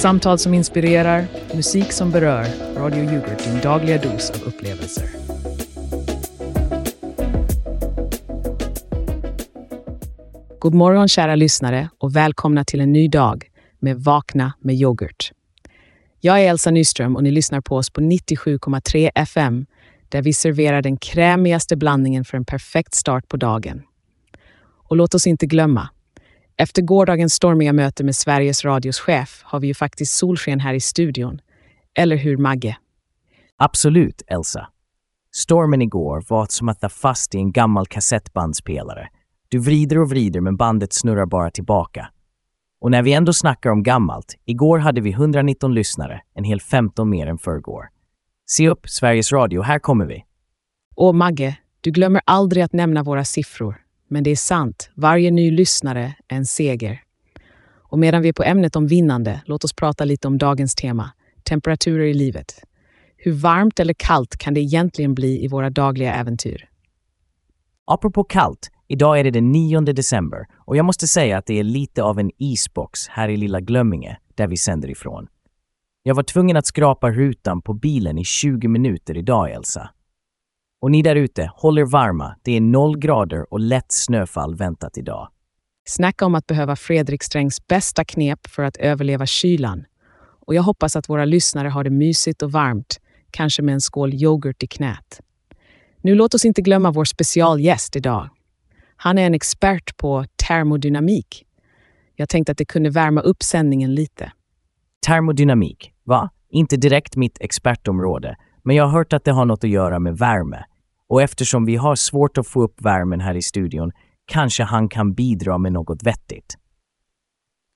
Samtal som inspirerar, musik som berör. Radio Yoghurt, din dagliga dos av upplevelser. God morgon kära lyssnare och välkomna till en ny dag med Vakna med yoghurt. Jag är Elsa Nyström och ni lyssnar på oss på 97,3 FM där vi serverar den krämigaste blandningen för en perfekt start på dagen. Och låt oss inte glömma. Efter gårdagens stormiga möte med Sveriges radios chef har vi ju faktiskt solsken här i studion. Eller hur, Magge? Absolut, Elsa. Stormen igår var som att ta fast i en gammal kassettbandspelare. Du vrider och vrider men bandet snurrar bara tillbaka. Och när vi ändå snackar om gammalt, igår hade vi 119 lyssnare, en hel 15 mer än förrgår. Se upp, Sveriges Radio, här kommer vi. Åh Magge, du glömmer aldrig att nämna våra siffror. Men det är sant, varje ny lyssnare är en seger. Och medan vi är på ämnet om vinnande, låt oss prata lite om dagens tema, temperaturer i livet. Hur varmt eller kallt kan det egentligen bli i våra dagliga äventyr? Apropå kallt, idag är det den 9 december och jag måste säga att det är lite av en isbox här i Lilla Glömminge där vi sänder ifrån. Jag var tvungen att skrapa rutan på bilen i 20 minuter idag, Elsa. Och ni där ute, håll er varma. Det är 0 grader och lätt snöfall väntat idag. Snacka om att behöva Fredrik Strängs bästa knep för att överleva kylan. Och jag hoppas att våra lyssnare har det mysigt och varmt, kanske med en skål yoghurt i knät. Nu låt oss inte glömma vår specialgäst idag. Han är en expert på termodynamik. Jag tänkte att det kunde värma upp sändningen lite. Termodynamik, va? Inte direkt mitt expertområde, men jag har hört att det har något att göra med värme. Och eftersom vi har svårt att få upp värmen här i studion, kanske han kan bidra med något vettigt.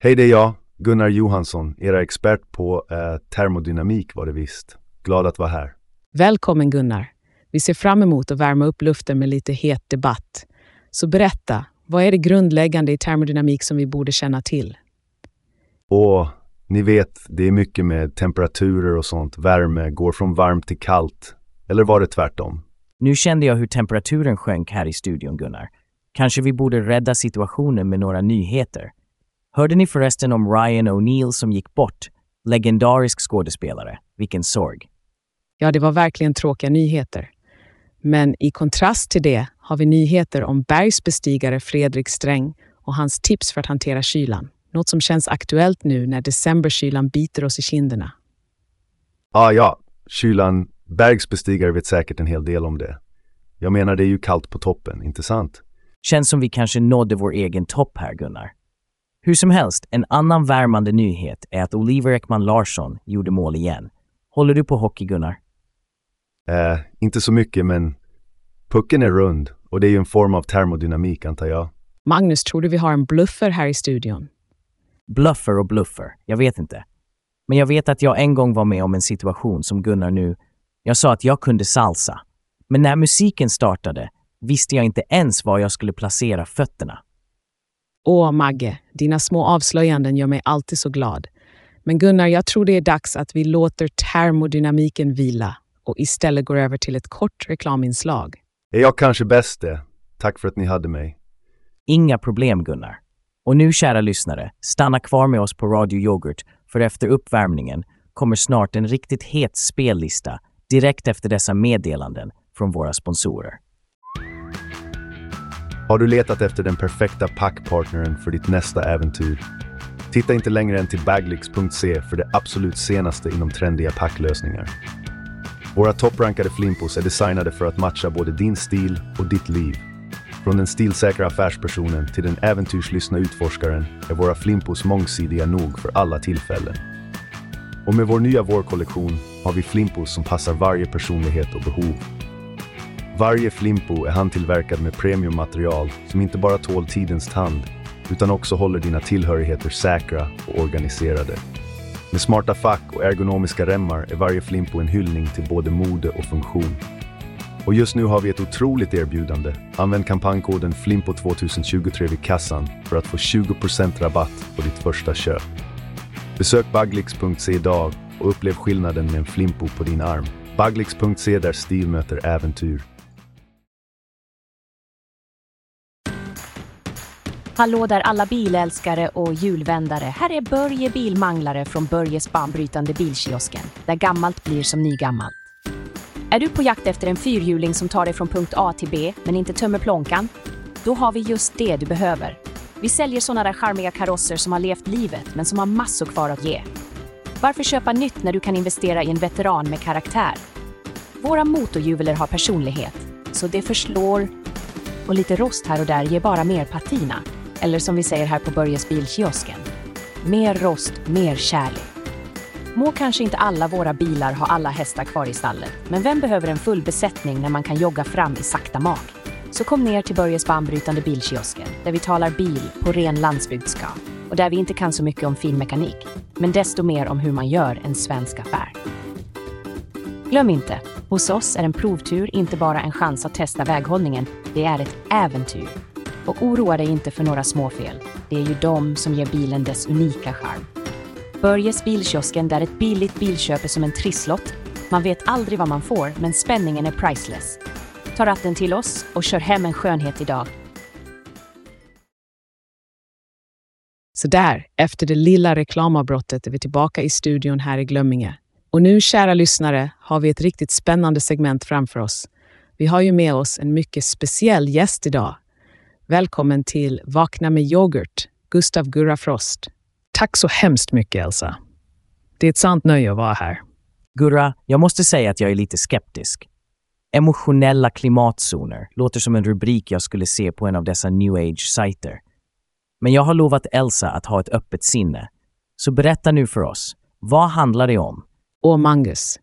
Hej, det är jag, Gunnar Johansson, era expert på termodynamik var det visst. Glad att vara här. Välkommen Gunnar. Vi ser fram emot att värma upp luften med lite het debatt. Så berätta, vad är det grundläggande i termodynamik som vi borde känna till? Åh, ni vet, det är mycket med temperaturer och sånt. Värme går från varmt till kallt. Eller var det tvärtom? Nu kände jag hur temperaturen sjönk här i studion, Gunnar. Kanske vi borde rädda situationen med några nyheter. Hörde ni förresten om Ryan O'Neill som gick bort? Legendarisk skådespelare. Vilken sorg. Ja, det var verkligen tråkiga nyheter. Men i kontrast till det har vi nyheter om bergsbestigare Fredrik Sträng och hans tips för att hantera kylan. Något som känns aktuellt nu när decemberkylan biter oss i kinderna. Ja. Kylan, bergsbestigare vet säkert en hel del om det. Jag menar, det är ju kallt på toppen, inte sant? Känns som vi kanske nådde vår egen topp här, Gunnar. Hur som helst, en annan värmande nyhet är att Oliver Ekman Larsson gjorde mål igen. Håller du på hockey, Gunnar? Inte så mycket, men pucken är rund och det är ju en form av termodynamik, antar jag. Magnus, tror du vi har en bluffer här i studion? Bluffer och bluffer, jag vet inte. Men jag vet att jag en gång var med om en situation som Gunnar nu. Jag sa att jag kunde salsa. Men när musiken startade visste jag inte ens var jag skulle placera fötterna. Åh Magge, dina små avslöjanden gör mig alltid så glad. Men Gunnar, jag tror det är dags att vi låter termodynamiken vila och istället går över till ett kort reklaminslag. Är jag kanske bäst det? Tack för att ni hade mig. Inga problem Gunnar. Och nu kära lyssnare, stanna kvar med oss på Radio Yoghurt för efter uppvärmningen kommer snart en riktigt het spellista direkt efter dessa meddelanden från våra sponsorer. Har du letat efter den perfekta packpartnern för ditt nästa äventyr? Titta inte längre än till baglix.se för det absolut senaste inom trendiga packlösningar. Våra topprankade Flimpos är designade för att matcha både din stil och ditt liv. Från den stilsäkra affärspersonen till den äventyrslystna utforskaren är våra Flimpos mångsidiga nog för alla tillfällen. Och med vår nya vårkollektion har vi Flimpos som passar varje personlighet och behov. Varje Flimpo är handtillverkad med premiummaterial som inte bara tål tidens tand utan också håller dina tillhörigheter säkra och organiserade. Med smarta fack och ergonomiska remmar är varje Flimpo en hyllning till både mode och funktion. Och just nu har vi ett otroligt erbjudande. Använd kampankoden FLIMPO2023 vid kassan för att få 20% rabatt på ditt första köp. Besök baglix.se idag och upplev skillnaden med en Flimpo på din arm. Baglix.se där stil möter äventyr. Hallå där alla bilälskare och julvändare. Här är Börje bilmanglare från Börjes banbrytande bilkiosken, där gammalt blir som nygammalt. Är du på jakt efter en fyrhjuling som tar dig från punkt A till B men inte tömmer plånkan? Då har vi just det du behöver. Vi säljer sådana där charmiga karosser som har levt livet men som har massor kvar att ge. Varför köpa nytt när du kan investera i en veteran med karaktär? Våra motorjuveler har personlighet, så det förslår, och lite rost här och där ger bara mer patina. Eller som vi säger här på Börjes bilkiosken, mer rost, mer kärlek. Må kanske inte alla våra bilar ha alla hästar kvar i stallet, men vem behöver en full besättning när man kan jogga fram i sakta mag? Så kom ner till Börjes banbrytande bilkiosken, där vi talar bil på ren landsbygdska, och där vi inte kan så mycket om fin mekanik, men desto mer om hur man gör en svensk affär. Glöm inte, hos oss är en provtur inte bara en chans att testa väghållningen, det är ett äventyr. Och oroa dig inte för några småfel, det är ju de som ger bilen dess unika charm. Börjes bilkiosken, där ett billigt bilköp är som en trisslott. Man vet aldrig vad man får, men spänningen är priceless. Ta ratten till oss och kör hem en skönhet idag. Så där, efter det lilla reklamavbrottet är vi tillbaka i studion här i Glömminge. Och nu, kära lyssnare, har vi ett riktigt spännande segment framför oss. Vi har ju med oss en mycket speciell gäst idag. Välkommen till Vakna med yoghurt, Gustav Gurra Frost. Tack så hemskt mycket, Elsa. Det är ett sant nöje att vara här. Gurra, jag måste säga att jag är lite skeptisk. Emotionella klimatzoner låter som en rubrik jag skulle se på en av dessa new age-sajter. Men jag har lovat Elsa att ha ett öppet sinne. Så berätta nu för oss, vad handlar det om? Åh, Mangus,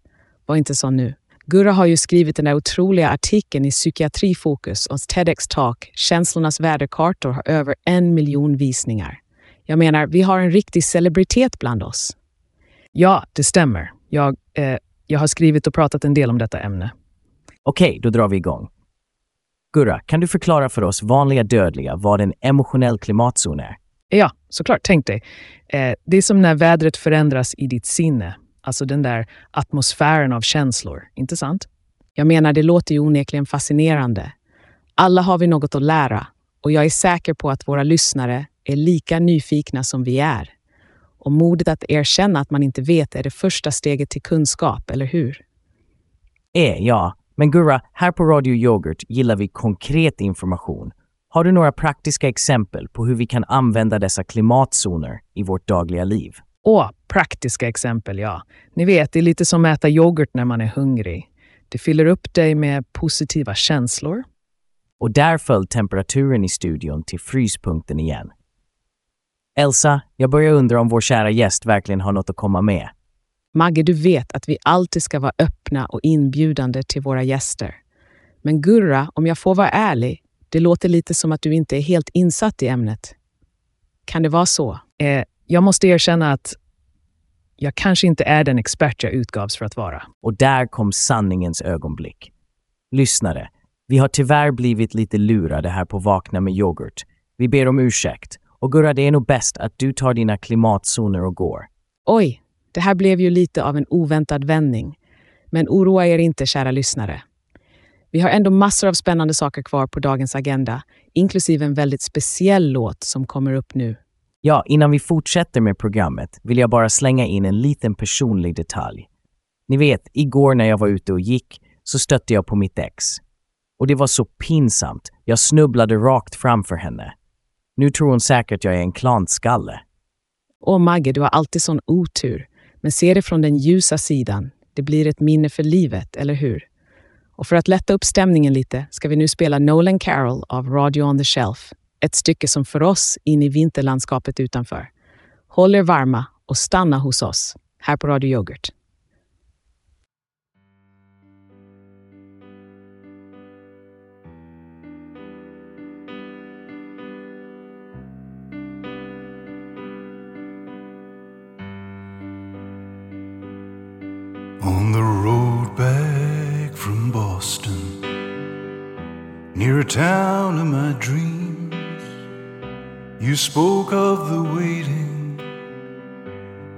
var inte så nu. Gurra har ju skrivit den där otroliga artikeln i Psykiatrifokus och TEDx Talk. Känslornas väderkartor har över 1 miljon visningar. Jag menar, vi har en riktig celebritet bland oss. Ja, det stämmer. Jag har skrivit och pratat en del om detta ämne. Okej, då drar vi igång. Gurra, kan du förklara för oss vanliga dödliga vad en emotionell klimatzon är? Ja, såklart. Tänk dig. Det är som när vädret förändras i ditt sinne. Alltså den där atmosfären av känslor, inte sant? Jag menar, det låter ju onekligen fascinerande. Alla har vi något att lära, och jag är säker på att våra lyssnare är lika nyfikna som vi är. Och modet att erkänna att man inte vet är det första steget till kunskap, eller hur? Ja. Men Gurra, här på Radio Yoghurt gillar vi konkret information. Har du några praktiska exempel på hur vi kan använda dessa klimatzoner i vårt dagliga liv? Praktiska exempel, ja. Ni vet, det är lite som att äta yoghurt när man är hungrig. Det fyller upp dig med positiva känslor. Och där föll temperaturen i studion till fryspunkten igen. Elsa, jag börjar undra om vår kära gäst verkligen har något att komma med. Magge, du vet att vi alltid ska vara öppna och inbjudande till våra gäster. Men Gurra, om jag får vara ärlig, det låter lite som att du inte är helt insatt i ämnet. Kan det vara så? Jag måste erkänna att jag kanske inte är den expert jag utgavs för att vara. Och där kom sanningens ögonblick. Lyssnare, vi har tyvärr blivit lite lurade här på Vakna med yoghurt. Vi ber om ursäkt. Och Gurra, det är nog bäst att du tar dina klimatzoner och går. Oj, det här blev ju lite av en oväntad vändning. Men oroa er inte, kära lyssnare. Vi har ändå massor av spännande saker kvar på dagens agenda, inklusive en väldigt speciell låt som kommer upp nu. Ja, innan vi fortsätter med programmet vill jag bara slänga in en liten personlig detalj. Ni vet, igår när jag var ute och gick så stötte jag på mitt ex. Och det var så pinsamt, jag snubblade rakt framför henne. Nu tror hon säkert jag är en klantskalle. Magge, du har alltid sån otur. Men se det från den ljusa sidan. Det blir ett minne för livet, eller hur? Och för att lätta upp stämningen lite ska vi nu spela Nolan Carroll av Radio on the Shelf. Ett stycke som för oss in i vinterlandskapet utanför. Håll er varma och stanna hos oss här på Radio Yoghurt. On the road back from Boston, near a town of my dreams, you spoke of the waiting,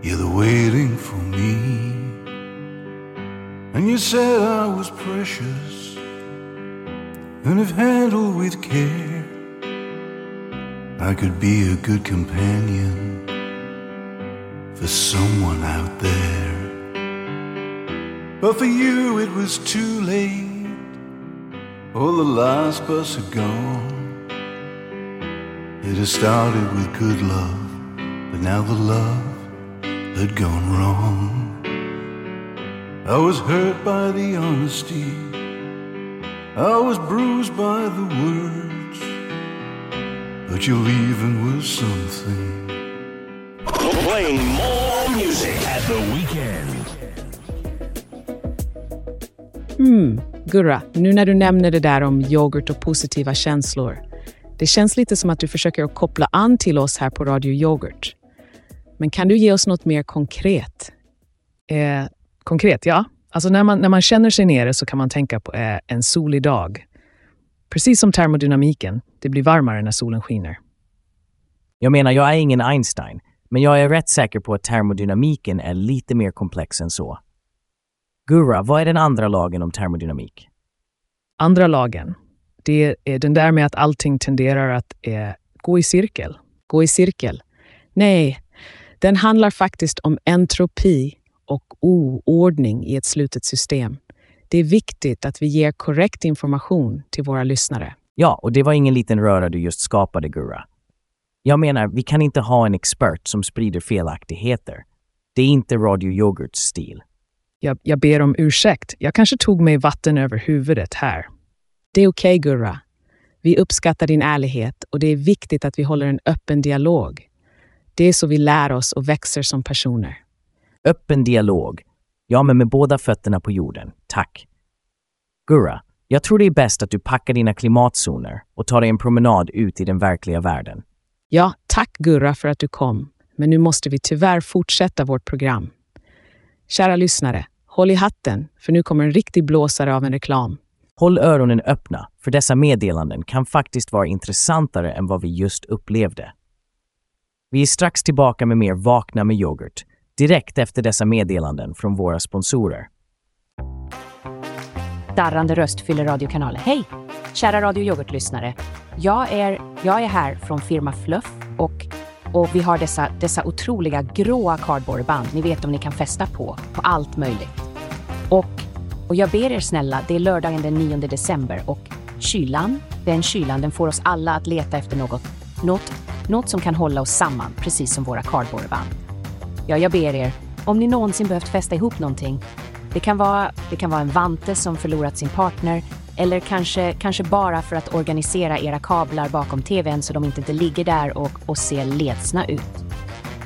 yeah, the waiting for me. And you said I was precious, and if handled with care, I could be a good companion for someone out there. But for you it was too late. All the last bus had gone. It had started with good love, but now the love had gone wrong. I was hurt by the honesty, I was bruised by the words, but you're leaving with something. Playing more music at the weekend. Gurra, nu när du nämner det där om yoghurt och positiva känslor, det känns lite som att du försöker att koppla an till oss här på Radio Yoghurt. Men kan du ge oss något mer konkret? Konkret, ja. Alltså när man känner sig nere så kan man tänka på en solig dag. Precis som termodynamiken, det blir varmare när solen skiner. Jag menar, jag är ingen Einstein, men jag är rätt säker på att termodynamiken är lite mer komplex än så. Gurra, vad är den andra lagen om termodynamik? Andra lagen, det är den där med att allting tenderar att gå i cirkel. Gå i cirkel. Nej, den handlar faktiskt om entropi och oordning i ett slutet system. Det är viktigt att vi ger korrekt information till våra lyssnare. Ja, och det var ingen liten röra du just skapade, Gurra. Jag menar, vi kan inte ha en expert som sprider felaktigheter. Det är inte Radio Yoghurts stil. Jag ber om ursäkt. Jag kanske tog mig vatten över huvudet här. Det är okej, Gurra. Vi uppskattar din ärlighet och det är viktigt att vi håller en öppen dialog. Det är så vi lär oss och växer som personer. Öppen dialog. Ja, men med båda fötterna på jorden. Tack. Gurra, jag tror det är bäst att du packar dina klimatzoner och tar dig en promenad ut i den verkliga världen. Ja, tack Gurra för att du kom. Men nu måste vi tyvärr fortsätta vårt program. Kära lyssnare, håll i hatten, för nu kommer en riktig blåsare av en reklam. Håll öronen öppna, för dessa meddelanden kan faktiskt vara intressantare än vad vi just upplevde. Vi är strax tillbaka med mer Vakna med yoghurt, direkt efter dessa meddelanden från våra sponsorer. Darrande röst fyller radiokanalen. Hej, kära Radio Yoghurt-lyssnare. Jag är här från firma Fluff och vi har dessa otroliga gråa cardboardband. Ni vet, om ni kan fästa på allt möjligt. Och jag ber er snälla, det är lördagen den 9 december och kylan, den får oss alla att leta efter något som kan hålla oss samman, precis som våra cardboardband. Ja, jag ber er, om ni någonsin behövt fästa ihop någonting, det kan vara en vante som förlorat sin partner, eller kanske bara för att organisera era kablar bakom tvn så de inte ligger där och ser ledsna ut.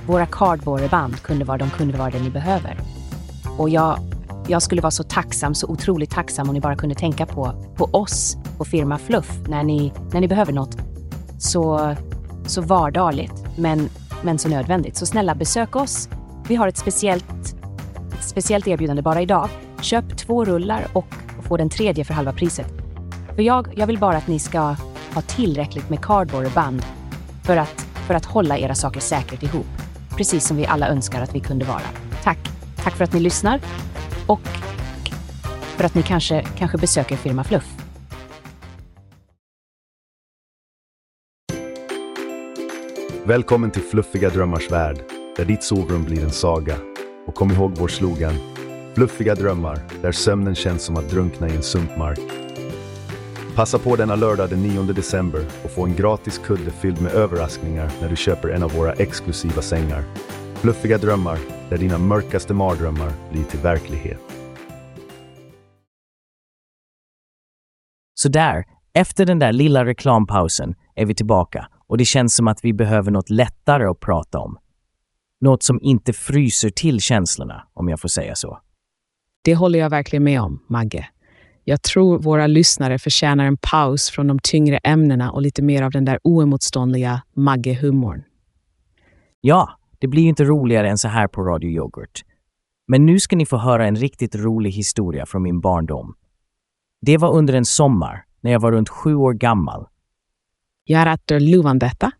Våra cardboardband kunde vara det ni behöver. Och jag skulle vara så otroligt tacksam om ni bara kunde tänka på oss på firma Fluff när ni behöver något så vardagligt men så nödvändigt. Så snälla, besök oss. Vi har ett speciellt erbjudande bara idag. Köp 2 rullar och få den tredje för halva priset. För jag vill bara att ni ska ha tillräckligt med cardboardband för att hålla era saker säkert ihop. Precis som vi alla önskar att vi kunde vara. Tack för att ni lyssnar och för att ni kanske besöker firma Fluff. Välkommen till Fluffiga drömmars värld, där ditt sovrum blir en saga. Och kom ihåg vår slogan: Fluffiga drömmar, där sömnen känns som att drunkna i en sumpmark. Passa på denna lördag den 9 december och få en gratis kudde fylld med överraskningar när du köper en av våra exklusiva sängar. Fluffiga drömmar, där dina mörkaste mardrömmar blir till verklighet. Så där, efter den där lilla reklampausen är vi tillbaka och det känns som att vi behöver något lättare att prata om. Något som inte fryser till känslorna, om jag får säga så. Det håller jag verkligen med om, Magge. Jag tror våra lyssnare förtjänar en paus från de tyngre ämnena och lite mer av den där oemotståndliga Magge-humorn. Ja, det blir ju inte roligare än så här på Radio Yoghurt. Men nu ska ni få höra en riktigt rolig historia från min barndom. Det var under en sommar, när jag var runt 7 år gammal. Jag rätter luvan detta.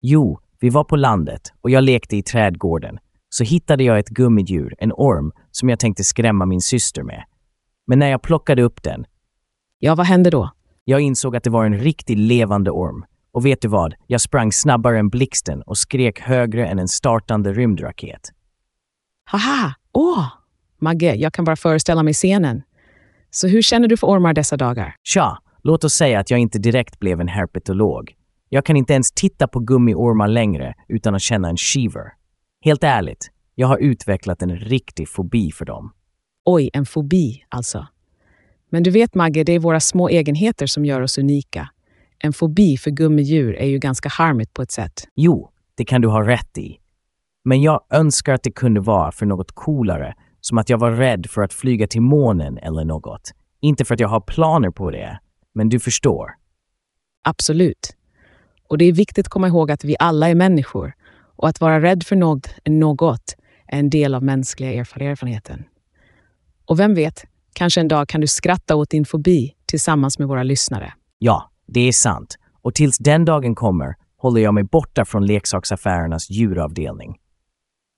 Jo, vi var på landet och jag lekte i trädgården. Så hittade jag ett gummidjur, en orm, som jag tänkte skrämma min syster med. Men när jag plockade upp den... Ja, vad hände då? Jag insåg att det var en riktigt levande orm. Och vet du vad? Jag sprang snabbare än blixten och skrek högre än en startande rymdraket. Haha, åh! Magge, jag kan bara föreställa mig scenen. Så hur känner du för ormar dessa dagar? Tja, låt oss säga att jag inte direkt blev en herpetolog. Jag kan inte ens titta på gummiormar längre utan att känna en shiver. Helt ärligt, jag har utvecklat en riktig fobi för dem. Oj, en fobi alltså. Men du vet Magge, det är våra små egenheter som gör oss unika. En fobi för gummidjur är ju ganska charmigt på ett sätt. Jo, det kan du ha rätt i. Men jag önskar att det kunde vara för något coolare, som att jag var rädd för att flyga till månen eller något. Inte för att jag har planer på det, men du förstår. Absolut. Och det är viktigt att komma ihåg att vi alla är människor och att vara rädd för något är en del av mänskliga erfarenheten. Och vem vet, kanske en dag kan du skratta åt din fobi tillsammans med våra lyssnare. Ja, det är sant. Och tills den dagen kommer håller jag mig borta från leksaksaffärernas djuravdelning.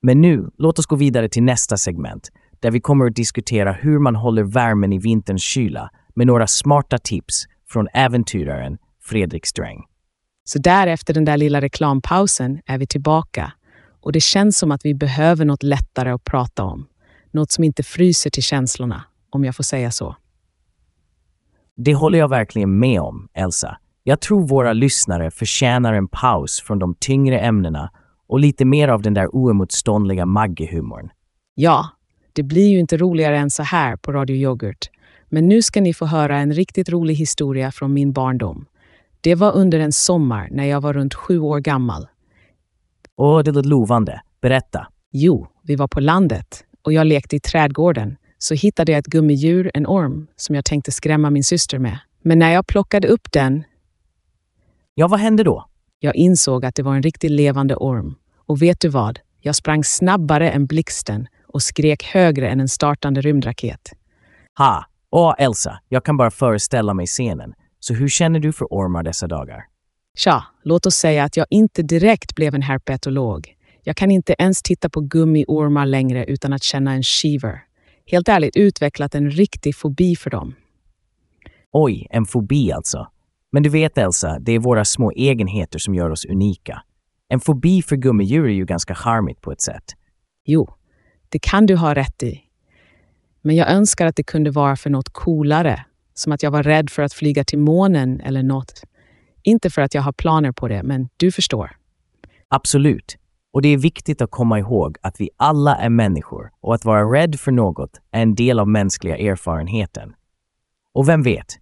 Men nu, låt oss gå vidare till nästa segment där vi kommer att diskutera hur man håller värmen i vinterns kyla med några smarta tips från äventyraren Fredrik Sträng. Så därefter den där lilla reklampausen är vi tillbaka och det känns som att vi behöver något lättare att prata om. Något som inte fryser till känslorna, om jag får säga så. Det håller jag verkligen med om, Elsa. Jag tror våra lyssnare förtjänar en paus från de tyngre ämnena och lite mer av den där oemotståndliga maggehumorn. Ja, det blir ju inte roligare än så här på Radio Yoghurt. Men nu ska ni få höra en riktigt rolig historia från min barndom. Det var under en sommar när jag var runt 7 år gammal. Åh, det låter lovande. Berätta. Jo, vi var på landet och jag lekte i trädgården. Så hittade jag ett gummidjur, en orm, som jag tänkte skrämma min syster med. Men när jag plockade upp den... Ja, vad hände då? Jag insåg att det var en riktigt levande orm. Och vet du vad? Jag sprang snabbare än blixten och skrek högre än en startande rymdraket. Ha! Åh, Elsa, jag kan bara föreställa mig scenen. Så hur känner du för ormar dessa dagar? Tja, låt oss säga att jag inte direkt blev en herpetolog. Jag kan inte ens titta på gummiormar längre utan att känna en shiver. Helt ärligt utvecklat en riktig fobi för dem. Oj, en fobi alltså. Men du vet Elsa, det är våra små egenheter som gör oss unika. En fobi för gummidjur är ju ganska charmigt på ett sätt. Jo, det kan du ha rätt i. Men jag önskar att det kunde vara för något coolare. Som att jag var rädd för att flyga till månen eller något. Inte för att jag har planer på det, men du förstår. Absolut. Och det är viktigt att komma ihåg att vi alla är människor och att vara rädd för något är en del av mänskliga erfarenheten. Och vem vet,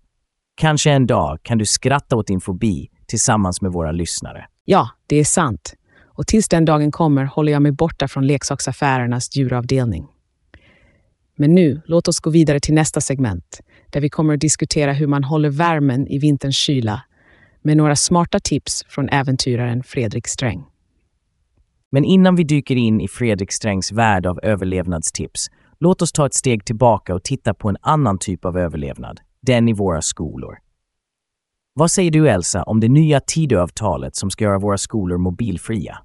kanske en dag kan du skratta åt din fobi tillsammans med våra lyssnare. Ja, det är sant. Och tills den dagen kommer håller jag mig borta från leksaksaffärernas djuravdelning. Men nu, låt oss gå vidare till nästa segment där vi kommer att diskutera hur man håller värmen i vinterns kyla med några smarta tips från äventyraren Fredrik Sträng. Men innan vi dyker in i Fredrik Strängs värld av överlevnadstips, låt oss ta ett steg tillbaka och titta på en annan typ av överlevnad, den i våra skolor. Vad säger du Elsa om det nya Tidöavtalet som ska göra våra skolor mobilfria?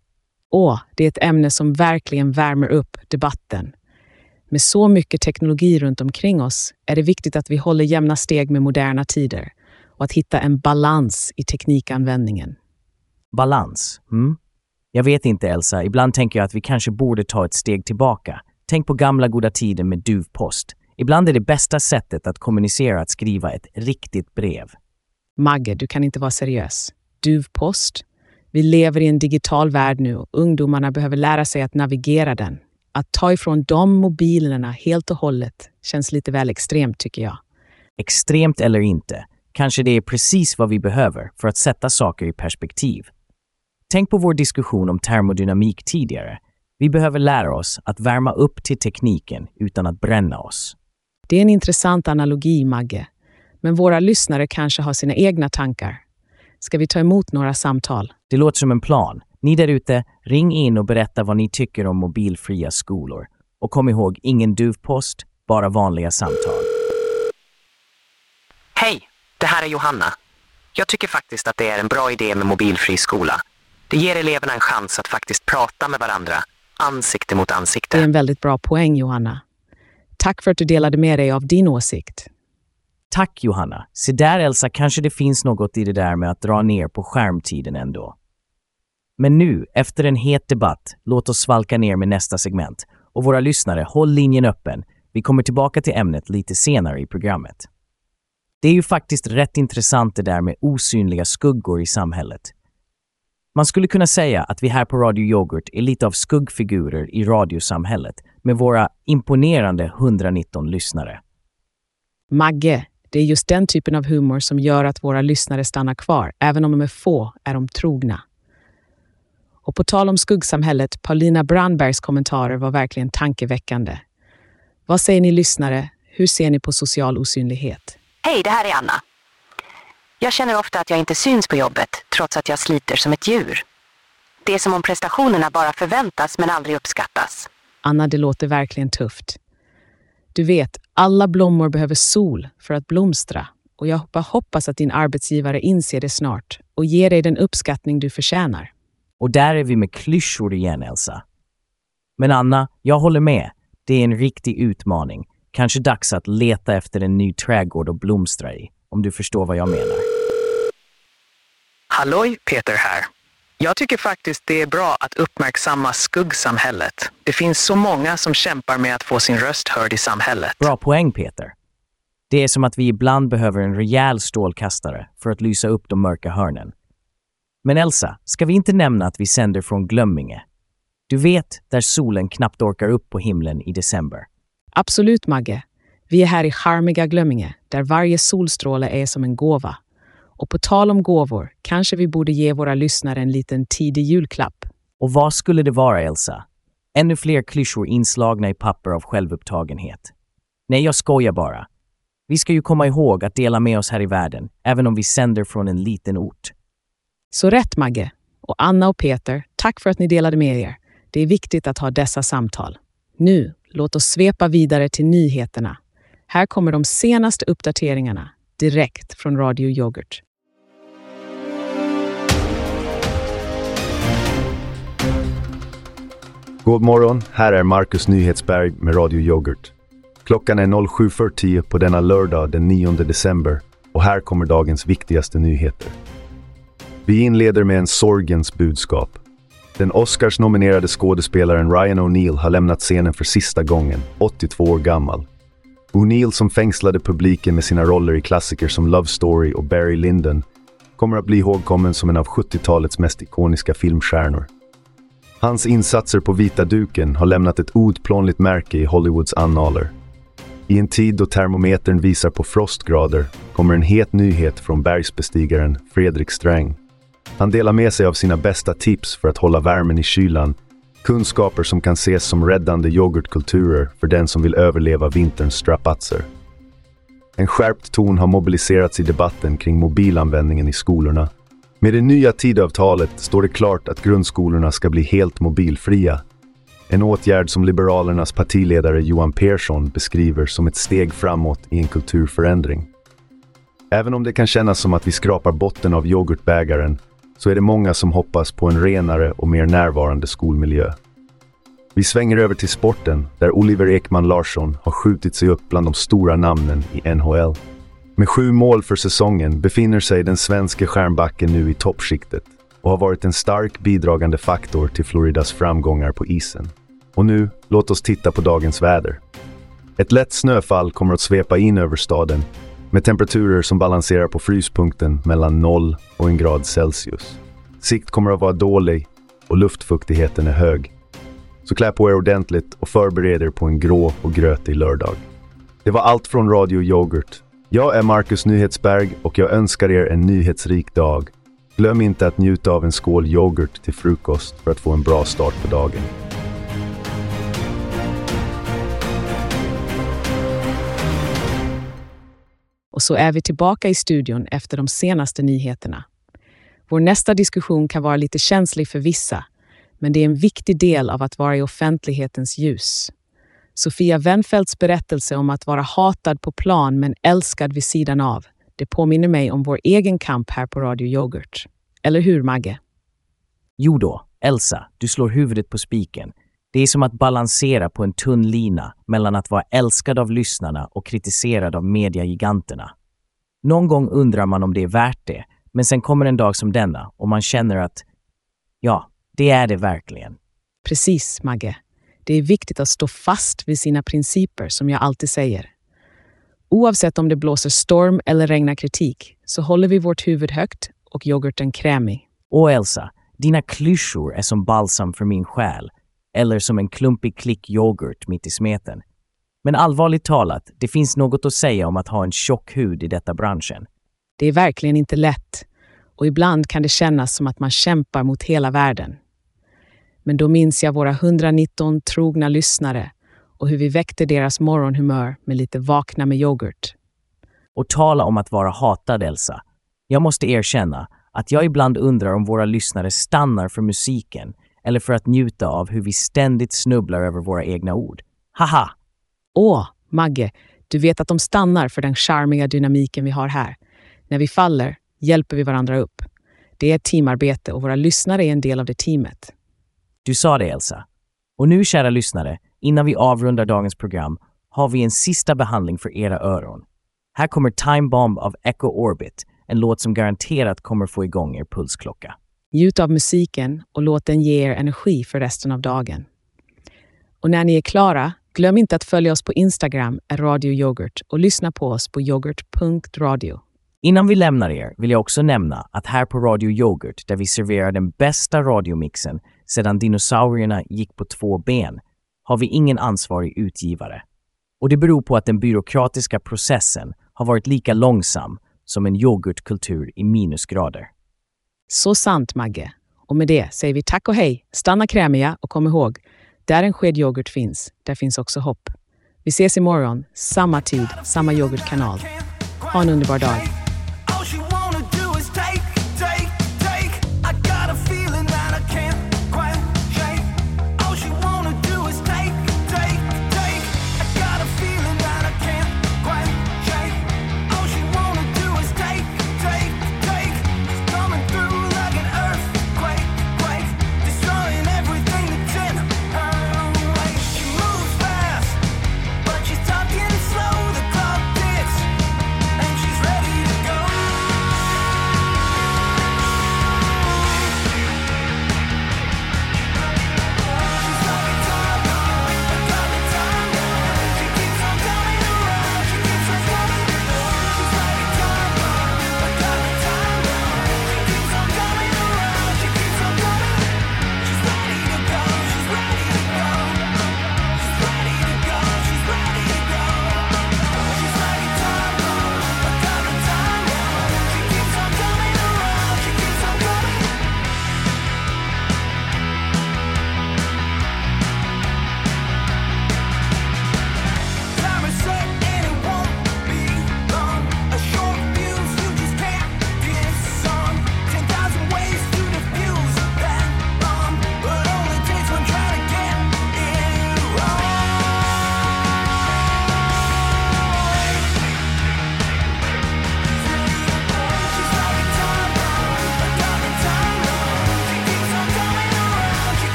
Åh, det är ett ämne som verkligen värmer upp debatten. Med så mycket teknologi runt omkring oss är det viktigt att vi håller jämna steg med moderna tider och att hitta en balans i teknikanvändningen. Balans? Jag vet inte Elsa, ibland tänker jag att vi kanske borde ta ett steg tillbaka. Tänk på gamla goda tider med duvpost. Ibland är det bästa sättet att kommunicera att skriva ett riktigt brev. Magge, du kan inte vara seriös. Duvpost? Vi lever i en digital värld nu och ungdomarna behöver lära sig att navigera den. Att ta ifrån de mobilerna helt och hållet känns lite väl extremt tycker jag. Extremt eller inte, kanske det är precis vad vi behöver för att sätta saker i perspektiv. Tänk på vår diskussion om termodynamik tidigare. Vi behöver lära oss att värma upp till tekniken utan att bränna oss. Det är en intressant analogi, Magge. Men våra lyssnare kanske har sina egna tankar. Ska vi ta emot några samtal? Det låter som en plan. Ni där ute, ring in och berätta vad ni tycker om mobilfria skolor. Och kom ihåg, ingen duvpost, bara vanliga samtal. Hej, det här är Johanna. Jag tycker faktiskt att det är en bra idé med mobilfri skola. Det ger eleverna en chans att faktiskt prata med varandra, ansikte mot ansikte. Det är en väldigt bra poäng, Johanna. Tack för att du delade med dig av din åsikt. Tack Johanna. Se där Elsa, kanske det finns något i det där med att dra ner på skärmtiden ändå. Men nu, efter en het debatt, låt oss svalka ner med nästa segment. Och våra lyssnare, håll linjen öppen. Vi kommer tillbaka till ämnet lite senare i programmet. Det är ju faktiskt rätt intressant det där med osynliga skuggor i samhället. Man skulle kunna säga att vi här på Radio Yoghurt är lite av skuggfigurer i radiosamhället med våra imponerande 119 lyssnare. Magge, det är just den typen av humor som gör att våra lyssnare stannar kvar. Även om de är få är de trogna. Och på tal om skuggsamhället, Paulina Brandbergs kommentarer var verkligen tankeväckande. Vad säger ni lyssnare? Hur ser ni på social osynlighet? Hej, det här är Anna. Jag känner ofta att jag inte syns på jobbet, trots att jag sliter som ett djur. Det är som om prestationerna bara förväntas men aldrig uppskattas. Anna, det låter verkligen tufft. Du vet, alla blommor behöver sol för att blomstra. Och jag bara hoppas att din arbetsgivare inser det snart och ger dig den uppskattning du förtjänar. Och där är vi med klyschor igen, Elsa. Men Anna, jag håller med. Det är en riktig utmaning. Kanske dags att leta efter en ny trädgård och blomstra i, om du förstår vad jag menar. Halloj, Peter här. Jag tycker faktiskt det är bra att uppmärksamma skuggsamhället. Det finns så många som kämpar med att få sin röst hörd i samhället. Bra poäng, Peter. Det är som att vi ibland behöver en rejäl strålkastare för att lysa upp de mörka hörnen. Men Elsa, ska vi inte nämna att vi sänder från Glömminge? Du vet, där solen knappt orkar upp på himlen i december. Absolut, Magge. Vi är här i charmiga Glömminge, där varje solstråle är som en gåva. Och på tal om gåvor, kanske vi borde ge våra lyssnare en liten tidig julklapp. Och vad skulle det vara, Elsa? Ännu fler klyschor inslagna i papper av självupptagenhet. Nej, jag skojar bara. Vi ska ju komma ihåg att dela med oss här i världen, även om vi sänder från en liten ort. Så rätt, Magge. Och Anna och Peter, tack för att ni delade med er. Det är viktigt att ha dessa samtal. Nu, låt oss svepa vidare till nyheterna. Här kommer de senaste uppdateringarna, direkt från Radio Yoghurt. God morgon, här är Marcus Nyhetsberg med Radio Yoghurt. Klockan är 07.10 på denna lördag den 9 december och här kommer dagens viktigaste nyheter. Vi inleder med en sorgens budskap. Den Oscars-nominerade skådespelaren Ryan O'Neill har lämnat scenen för sista gången, 82 år gammal. O'Neill, som fängslade publiken med sina roller i klassiker som Love Story och Barry Lyndon, kommer att bli ihågkommen som en av 70-talets mest ikoniska filmstjärnor. Hans insatser på vita duken har lämnat ett outplånligt märke i Hollywoods annaler. I en tid då termometern visar på frostgrader kommer en het nyhet från bergsbestigaren Fredrik Sträng. Han delar med sig av sina bästa tips för att hålla värmen i kylan, kunskaper som kan ses som räddande yoghurtkulturer för den som vill överleva vinterns strapatser. En skärpt ton har mobiliserats i debatten kring mobilanvändningen i skolorna. Med det nya Tidöavtalet står det klart att grundskolorna ska bli helt mobilfria. En åtgärd som Liberalernas partiledare Johan Pehrson beskriver som ett steg framåt i en kulturförändring. Även om det kan kännas som att vi skrapar botten av yoghurtbägaren, så är det många som hoppas på en renare och mer närvarande skolmiljö. Vi svänger över till sporten, där Oliver Ekman Larsson har skjutit sig upp bland de stora namnen i NHL. Med 7 mål för säsongen befinner sig den svenska stjärnbacken nu i toppskiktet och har varit en stark bidragande faktor till Floridas framgångar på isen. Och nu, låt oss titta på dagens väder. Ett lätt snöfall kommer att svepa in över staden, med temperaturer som balanserar på fryspunkten mellan 0 och 1 grad Celsius. Sikt kommer att vara dålig och luftfuktigheten är hög. Så klä på er ordentligt och förbered er på en grå och grötig lördag. Det var allt från Radio Yoghurt. Jag är Marcus Nyhetsberg och jag önskar er en nyhetsrik dag. Glöm inte att njuta av en skål yoghurt till frukost för att få en bra start på dagen. Och så är vi tillbaka i studion efter de senaste nyheterna. Vår nästa diskussion kan vara lite känslig för vissa, men det är en viktig del av att vara i offentlighetens ljus. Sofia Wenfeldts berättelse om att vara hatad på plan men älskad vid sidan av, det påminner mig om vår egen kamp här på Radio Yoghurt. Eller hur, Magge? Jo då, Elsa, du slår huvudet på spiken. Det är som att balansera på en tunn lina mellan att vara älskad av lyssnarna och kritiserad av mediagiganterna. Någon gång undrar man om det är värt det, men sen kommer en dag som denna och man känner att ja, det är det verkligen. Precis, Magge. Det är viktigt att stå fast vid sina principer, som jag alltid säger. Oavsett om det blåser storm eller regnar kritik så håller vi vårt huvud högt och yoghurten krämig. Och Elsa, dina klyschor är som balsam för min själ, eller som en klumpig klick yoghurt mitt i smeten. Men allvarligt talat, det finns något att säga om att ha en tjock hud i detta branschen. Det är verkligen inte lätt, och ibland kan det kännas som att man kämpar mot hela världen. Men då minns jag våra 119 trogna lyssnare och hur vi väckte deras morgonhumör med lite Vakna med yoghurt. Och tala om att vara hatad, Elsa. Jag måste erkänna att jag ibland undrar om våra lyssnare stannar för musiken eller för att njuta av hur vi ständigt snubblar över våra egna ord. Haha! Åh, Magge, du vet att de stannar för den charmiga dynamiken vi har här. När vi faller hjälper vi varandra upp. Det är ett teamarbete och våra lyssnare är en del av det teamet. Du sa det, Elsa. Och nu, kära lyssnare, innan vi avrundar dagens program har vi en sista behandling för era öron. Här kommer Time Bomb av Echo Orbit, en låt som garanterat kommer få igång er pulsklocka. Njut av musiken och låt den ge er energi för resten av dagen. Och när ni är klara, glöm inte att följa oss på Instagram @radioyoghurt och lyssna på oss på yoghurt.radio. Innan vi lämnar er vill jag också nämna att här på Radio Yoghurt, där vi serverar den bästa radiomixen sedan dinosaurierna gick på två ben, har vi ingen ansvarig utgivare. Och det beror på att den byråkratiska processen har varit lika långsam som en yoghurtkultur i minusgrader. Så sant, Magge. Och med det säger vi tack och hej, stanna krämiga och kom ihåg, där en sked yoghurt finns, där finns också hopp. Vi ses imorgon, samma tid, samma yoghurtkanal. Ha en underbar dag.